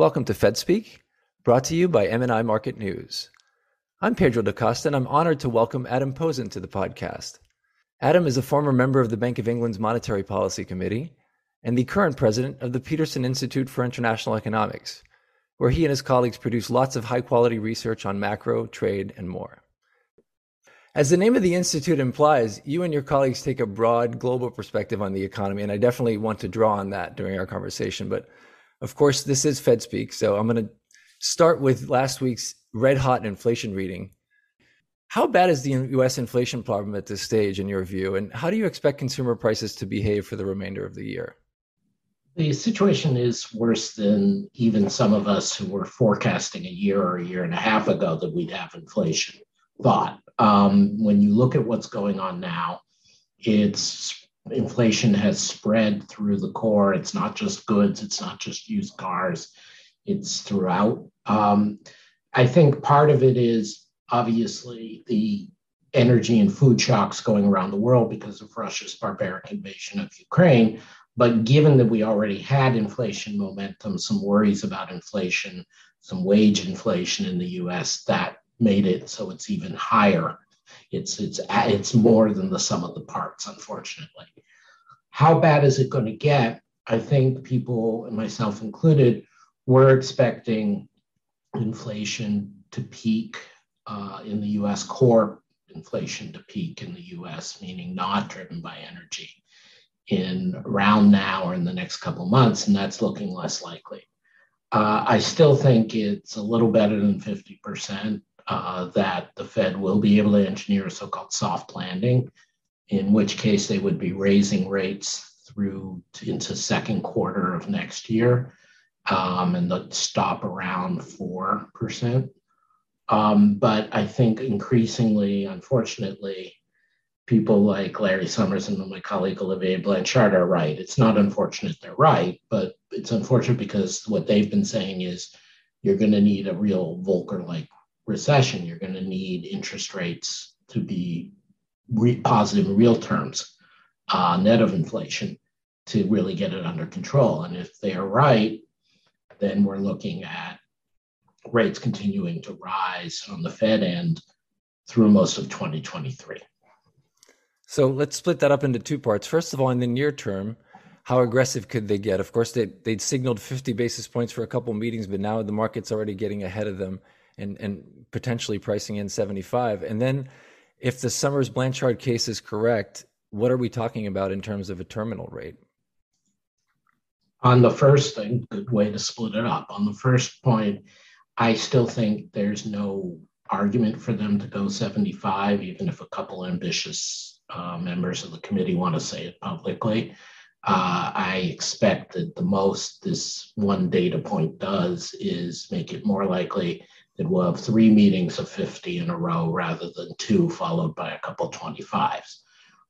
Welcome to FedSpeak, brought to you by MNI Market News. I'm Pedro da Costa, and I'm honored to welcome Adam Posen to the podcast. Adam is a former member of the Bank of England's Monetary Policy Committee and the current president of the Peterson Institute for International Economics, where he and his colleagues produce lots of high-quality research on macro, trade, and more. As the name of the institute implies, you and your colleagues take a broad global perspective on the economy, and I definitely want to draw on that during our conversation, but of course, this is FedSpeak, so I'm going to start with last week's red-hot inflation reading. How bad is the U.S. inflation problem at this stage, in your view, and how do you expect consumer prices to behave for the remainder of the year? The situation is worse than even some of us who were forecasting a year or a year and a half ago that we'd have inflation thought. When you look at what's going on now, inflation has spread through the core. It's not just goods. It's not just used cars. It's throughout. I think part of it is obviously the energy and food shocks going around the world because of Russia's barbaric invasion of Ukraine. But given that we already had inflation momentum, some worries about inflation, some wage inflation in the U.S., that made it so it's even higher. It's more than the sum of the parts, unfortunately. How bad is it going to get? I think people, and myself included, were expecting inflation to peak in the U.S., core inflation to peak in the U.S., meaning not driven by energy, in around now or in the next couple months, and that's looking less likely. I still think it's a little better than 50%. That the Fed will be able to engineer a so-called soft landing, in which case they would be raising rates through into second quarter of next year, and they'll stop around 4%. But I think increasingly, unfortunately, people like Larry Summers and my colleague Olivier Blanchard are right. It's not unfortunate they're right, but it's unfortunate because what they've been saying is you're going to need a real Volcker-like recession. You're going to need interest rates to be positive in real terms, net of inflation, to really get it under control. And if they are right, then we're looking at rates continuing to rise on the Fed end through most of 2023. So let's split that up into two parts. First of all, in the near term, how aggressive could they get? Of course, they'd signaled 50 basis points for a couple meetings, but now the market's already getting ahead of them and potentially pricing in 75. And then if the Summers-Blanchard case is correct, what are we talking about in terms of a terminal rate? On the first thing, good way to split it up. On the first point, I still think there's no argument for them to go 75, even if a couple ambitious members of the committee want to say it publicly. I expect that the most this one data point does is make it more likely that we'll have three meetings of 50 in a row rather than two, followed by a couple 25s.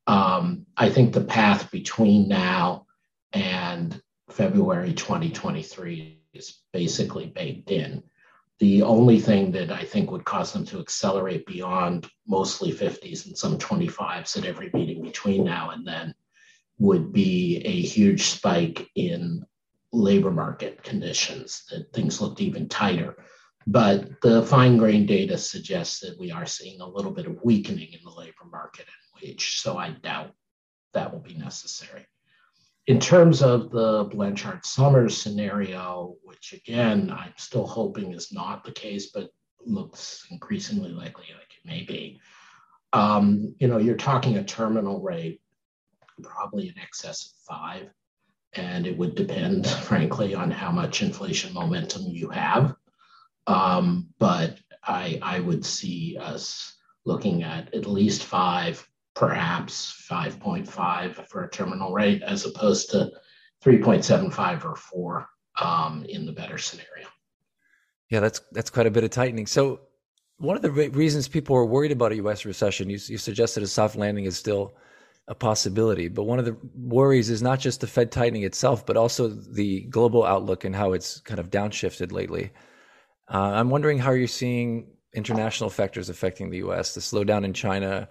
I think the path between now and February 2023 is basically baked in. The only thing that I think would cause them to accelerate beyond mostly 50s and some 25s at every meeting between now and then would be a huge spike in labor market conditions, that things looked even tighter. But the fine-grained data suggests that we are seeing a little bit of weakening in the labor market and wage, so I doubt that will be necessary. In terms of the Blanchard-Summers scenario, which again, I'm still hoping is not the case, but looks increasingly likely like it may be, you're talking a terminal rate, probably in excess of 5, and it would depend, frankly, on how much inflation momentum you have. But I would see us looking at least 5, perhaps 5.5 for a terminal rate, as opposed to 3.75 or 4 in the better scenario. Yeah, that's quite a bit of tightening. So one of the reasons people are worried about a U.S. recession, you suggested a soft landing is still a possibility, but one of the worries is not just the Fed tightening itself, but also the global outlook and how it's kind of downshifted lately. I'm wondering how you're seeing international factors affecting the U.S., the slowdown in China,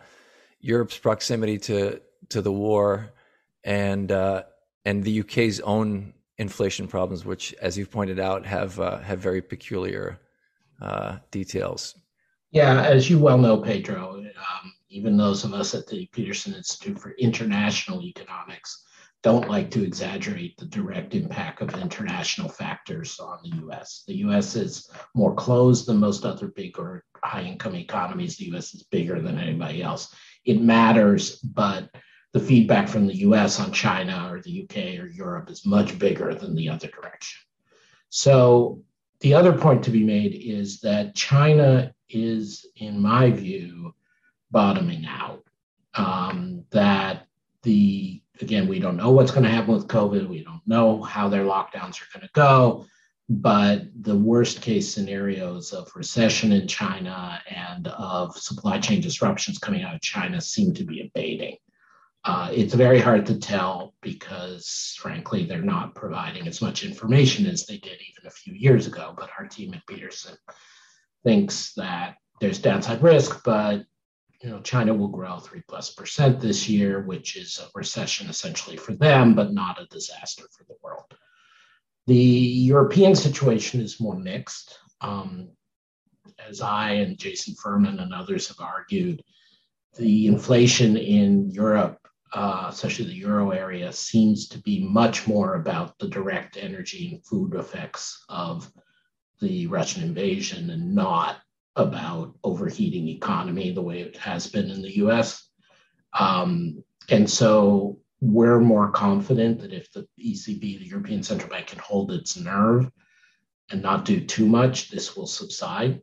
Europe's proximity to the war, and the U.K.'s own inflation problems, which, as you've pointed out, have very peculiar details. Yeah, as you well know, Pedro, even those of us at the Peterson Institute for International Economics don't like to exaggerate the direct impact of international factors on the U.S. The U.S. is more closed than most other big or high-income economies. The U.S. is bigger than anybody else. It matters, but the feedback from the U.S. on China or the U.K. or Europe is much bigger than the other direction. So the other point to be made is that China is, in my view, bottoming out. Again, we don't know what's going to happen with COVID. We don't know how their lockdowns are going to go. But the worst case scenarios of recession in China and of supply chain disruptions coming out of China seem to be abating. It's very hard to tell because, frankly, they're not providing as much information as they did even a few years ago. But our team at Peterson thinks that there's downside risk, but China will grow 3+% this year, which is a recession essentially for them, but not a disaster for the world. The European situation is more mixed. As I and Jason Furman and others have argued, the inflation in Europe, especially the euro area, seems to be much more about the direct energy and food effects of the Russian invasion and not about overheating economy the way it has been in the US. And so we're more confident that if the ECB, the European Central Bank, can hold its nerve and not do too much, this will subside.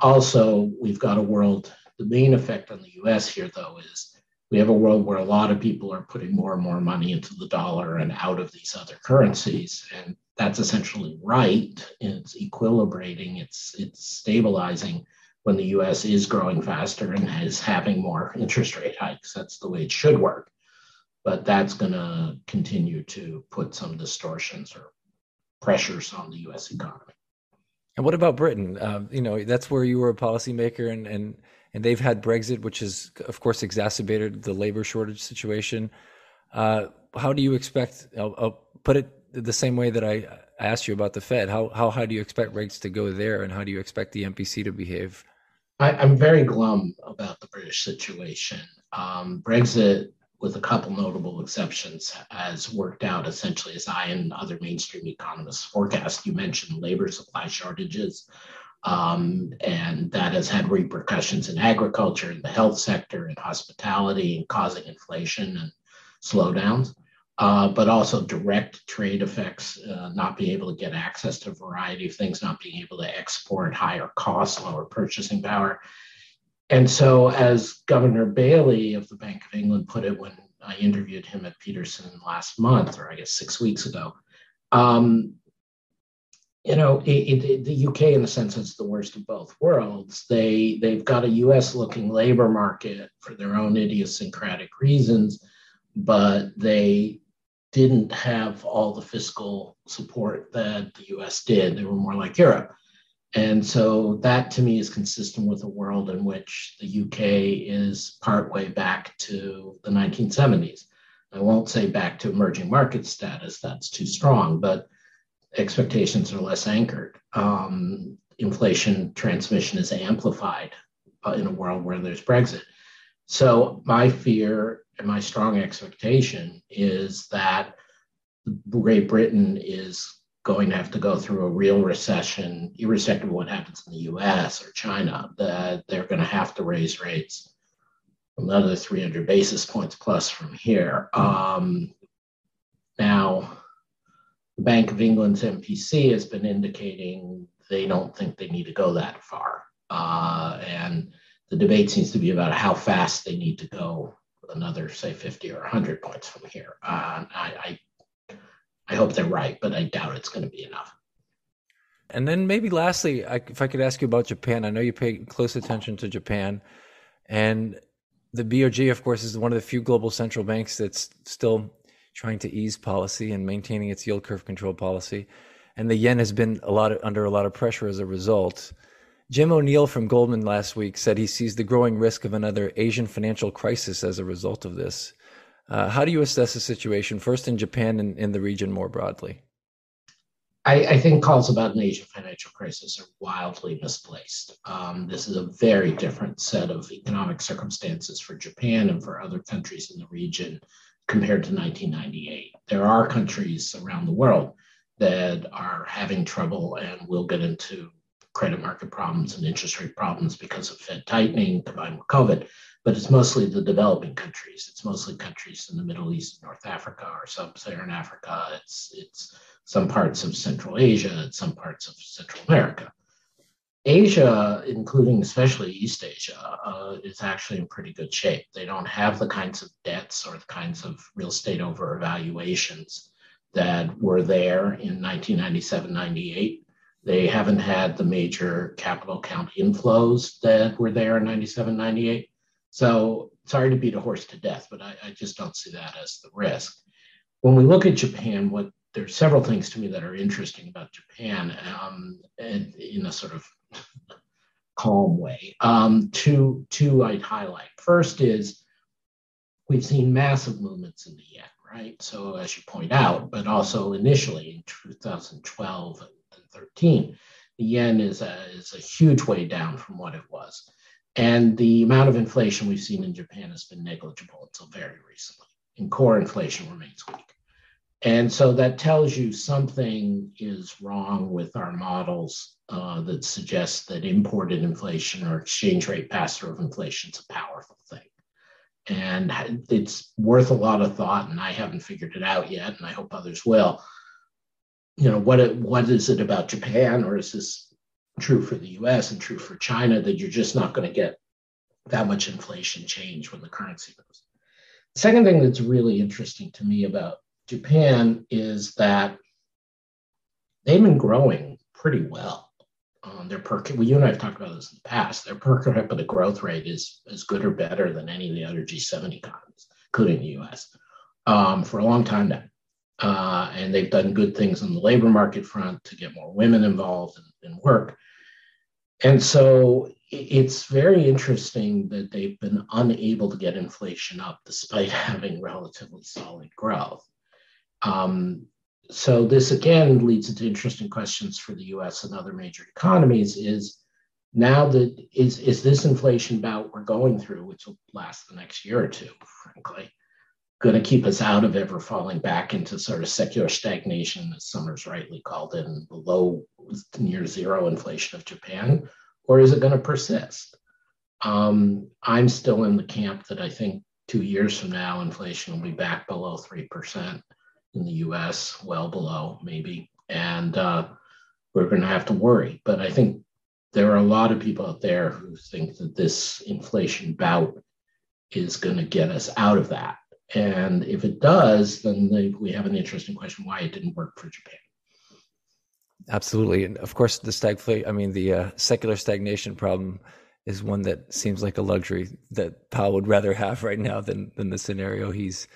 Also, we've got a world, the main effect on the US here though is we have a world where a lot of people are putting more and more money into the dollar and out of these other currencies. And that's essentially right. It's equilibrating, it's stabilizing when the US is growing faster and is having more interest rate hikes. That's the way it should work. But that's going to continue to put some distortions or pressures on the US economy. And what about Britain? That's where you were a policymaker, and they've had Brexit, which has, of course, exacerbated the labor shortage situation. How do you expect, I'll put it the same way that I asked you about the Fed, how high do you expect rates to go there, and how do you expect the MPC to behave? I'm very glum about the British situation. Brexit, with a couple notable exceptions, has worked out essentially as I and other mainstream economists forecast. You mentioned labor supply shortages, and that has had repercussions in agriculture, in the health sector, in hospitality, and causing inflation and slowdowns. But also direct trade effects, not being able to get access to a variety of things, not being able to export, higher costs, lower purchasing power. And so as Governor Bailey of the Bank of England put it when I interviewed him at Peterson last month, or I guess 6 weeks ago, the UK, in a sense, is the worst of both worlds. They've got a US-looking labor market for their own idiosyncratic reasons, but they didn't have all the fiscal support that the US did. They were more like Europe. And so that to me is consistent with a world in which the UK is partway back to the 1970s. I won't say back to emerging market status, that's too strong, but expectations are less anchored. Inflation transmission is amplified in a world where there's Brexit. So my fear and my strong expectation is that Great Britain is going to have to go through a real recession, irrespective of what happens in the US or China, that they're going to have to raise rates another 300 basis points plus from here. Now, the Bank of England's MPC has been indicating they don't think they need to go that far. And the debate seems to be about how fast they need to go another, say, 50 or 100 points from here. I hope they're right, but I doubt it's going to be enough. And then maybe lastly, if I could ask you about Japan. I know you pay close attention to Japan. And the BOJ, of course, is one of the few global central banks that's still trying to ease policy and maintaining its yield curve control policy. And the yen has been under a lot of pressure as a result. Jim O'Neill from Goldman last week said he sees the growing risk of another Asian financial crisis as a result of this. How do you assess the situation first in Japan and in the region more broadly? I think calls about an Asian financial crisis are wildly misplaced. This is a very different set of economic circumstances for Japan and for other countries in the region compared to 1998. There are countries around the world that are having trouble and will get into credit market problems and interest rate problems because of Fed tightening combined with COVID, but it's mostly the developing countries. It's mostly countries in the Middle East, North Africa, or Sub-Saharan Africa. It's some parts of Central Asia and some parts of Central America. Asia, including especially East Asia, is actually in pretty good shape. They don't have the kinds of debts or the kinds of real estate over-evaluations that were there in 1997, 98. They haven't had the major capital account inflows that were there in 97, 98. So sorry to beat a horse to death, but I just don't see that as the risk. When we look at Japan, there are several things to me that are interesting about Japan and in a sort of calm way. Two I'd highlight. First is we've seen massive movements in the yen, right? So as you point out, but also initially in 2012 and 13, the yen is a huge way down from what it was. And the amount of inflation we've seen in Japan has been negligible until very recently. And core inflation remains weak. And so that tells you something is wrong with our models that suggests that imported inflation or exchange rate pass-through of inflation is a powerful thing. And it's worth a lot of thought, and I haven't figured it out yet, and I hope others will. You know, what is it about Japan, or is this true for the US and true for China, that you're just not going to get that much inflation change when the currency moves? The second thing that's really interesting to me about Japan is that they've been growing pretty well. You and I have talked about this in the past. Their per capita growth rate is as good or better than any of the other G7 economies, including the US, for a long time now. And they've done good things on the labor market front to get more women involved in work. And so it's very interesting that they've been unable to get inflation up despite having relatively solid growth. So this again leads into interesting questions for the US and other major economies is now that is this inflation bout we're going through, which will last the next year or two, frankly, going to keep us out of ever falling back into sort of secular stagnation, as Summers rightly called it, and below near zero inflation of Japan, or is it going to persist? I'm still in the camp that I think 2 years from now, inflation will be back below 3%. In the US, well below maybe, and we're going to have to worry. But I think there are a lot of people out there who think that this inflation bout is going to get us out of that. And if it does, then we have an interesting question why it didn't work for Japan. Absolutely. And of course, the secular stagnation problem is one that seems like a luxury that Powell would rather have right now than the scenario he's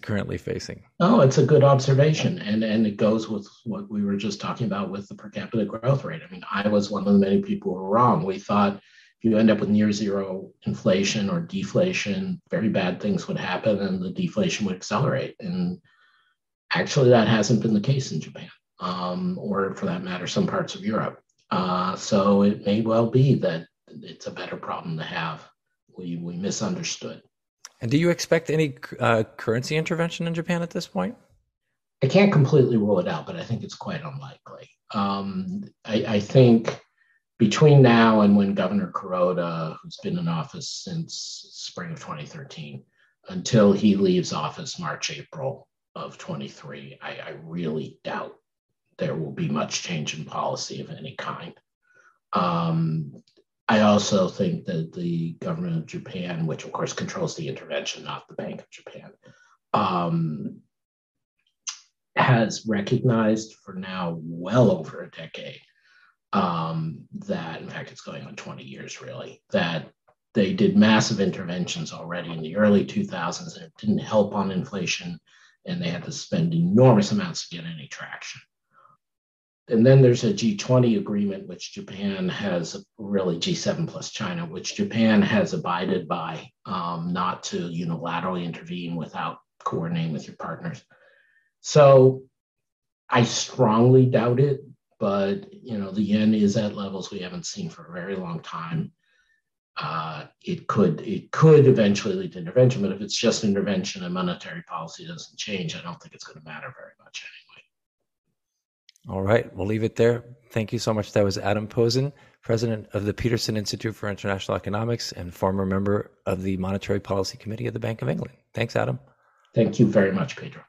currently facing. Oh, it's a good observation. And it goes with what we were just talking about with the per capita growth rate. I mean, I was one of the many people who were wrong. We thought if you end up with near zero inflation or deflation, very bad things would happen and the deflation would accelerate. And actually that hasn't been the case in Japan, or for that matter, some parts of Europe. So it may well be that it's a better problem to have. We misunderstood. And do you expect any currency intervention in Japan at this point? I can't completely rule it out, but I think it's quite unlikely. I think between now and when Governor Kuroda, who's been in office since spring of 2013, until he leaves office March, April of 23, I really doubt there will be much change in policy of any kind. I also think that the government of Japan, which of course controls the intervention, not the Bank of Japan, has recognized for now well over a decade that, in fact, it's going on 20 years really, that they did massive interventions already in the early 2000s and it didn't help on inflation and they had to spend enormous amounts to get any traction. And then there's a G20 agreement, which Japan has, really G7 plus China, which Japan has abided by, not to unilaterally intervene without coordinating with your partners. So I strongly doubt it, but the yen is at levels we haven't seen for a very long time. It could eventually lead to intervention, but if it's just intervention and monetary policy doesn't change, I don't think it's going to matter very much anyway. All right, we'll leave it there. Thank you so much. That was Adam Posen, president of the Peterson Institute for International Economics and former member of the Monetary Policy Committee of the Bank of England. Thanks, Adam. Thank you very much, Pedro.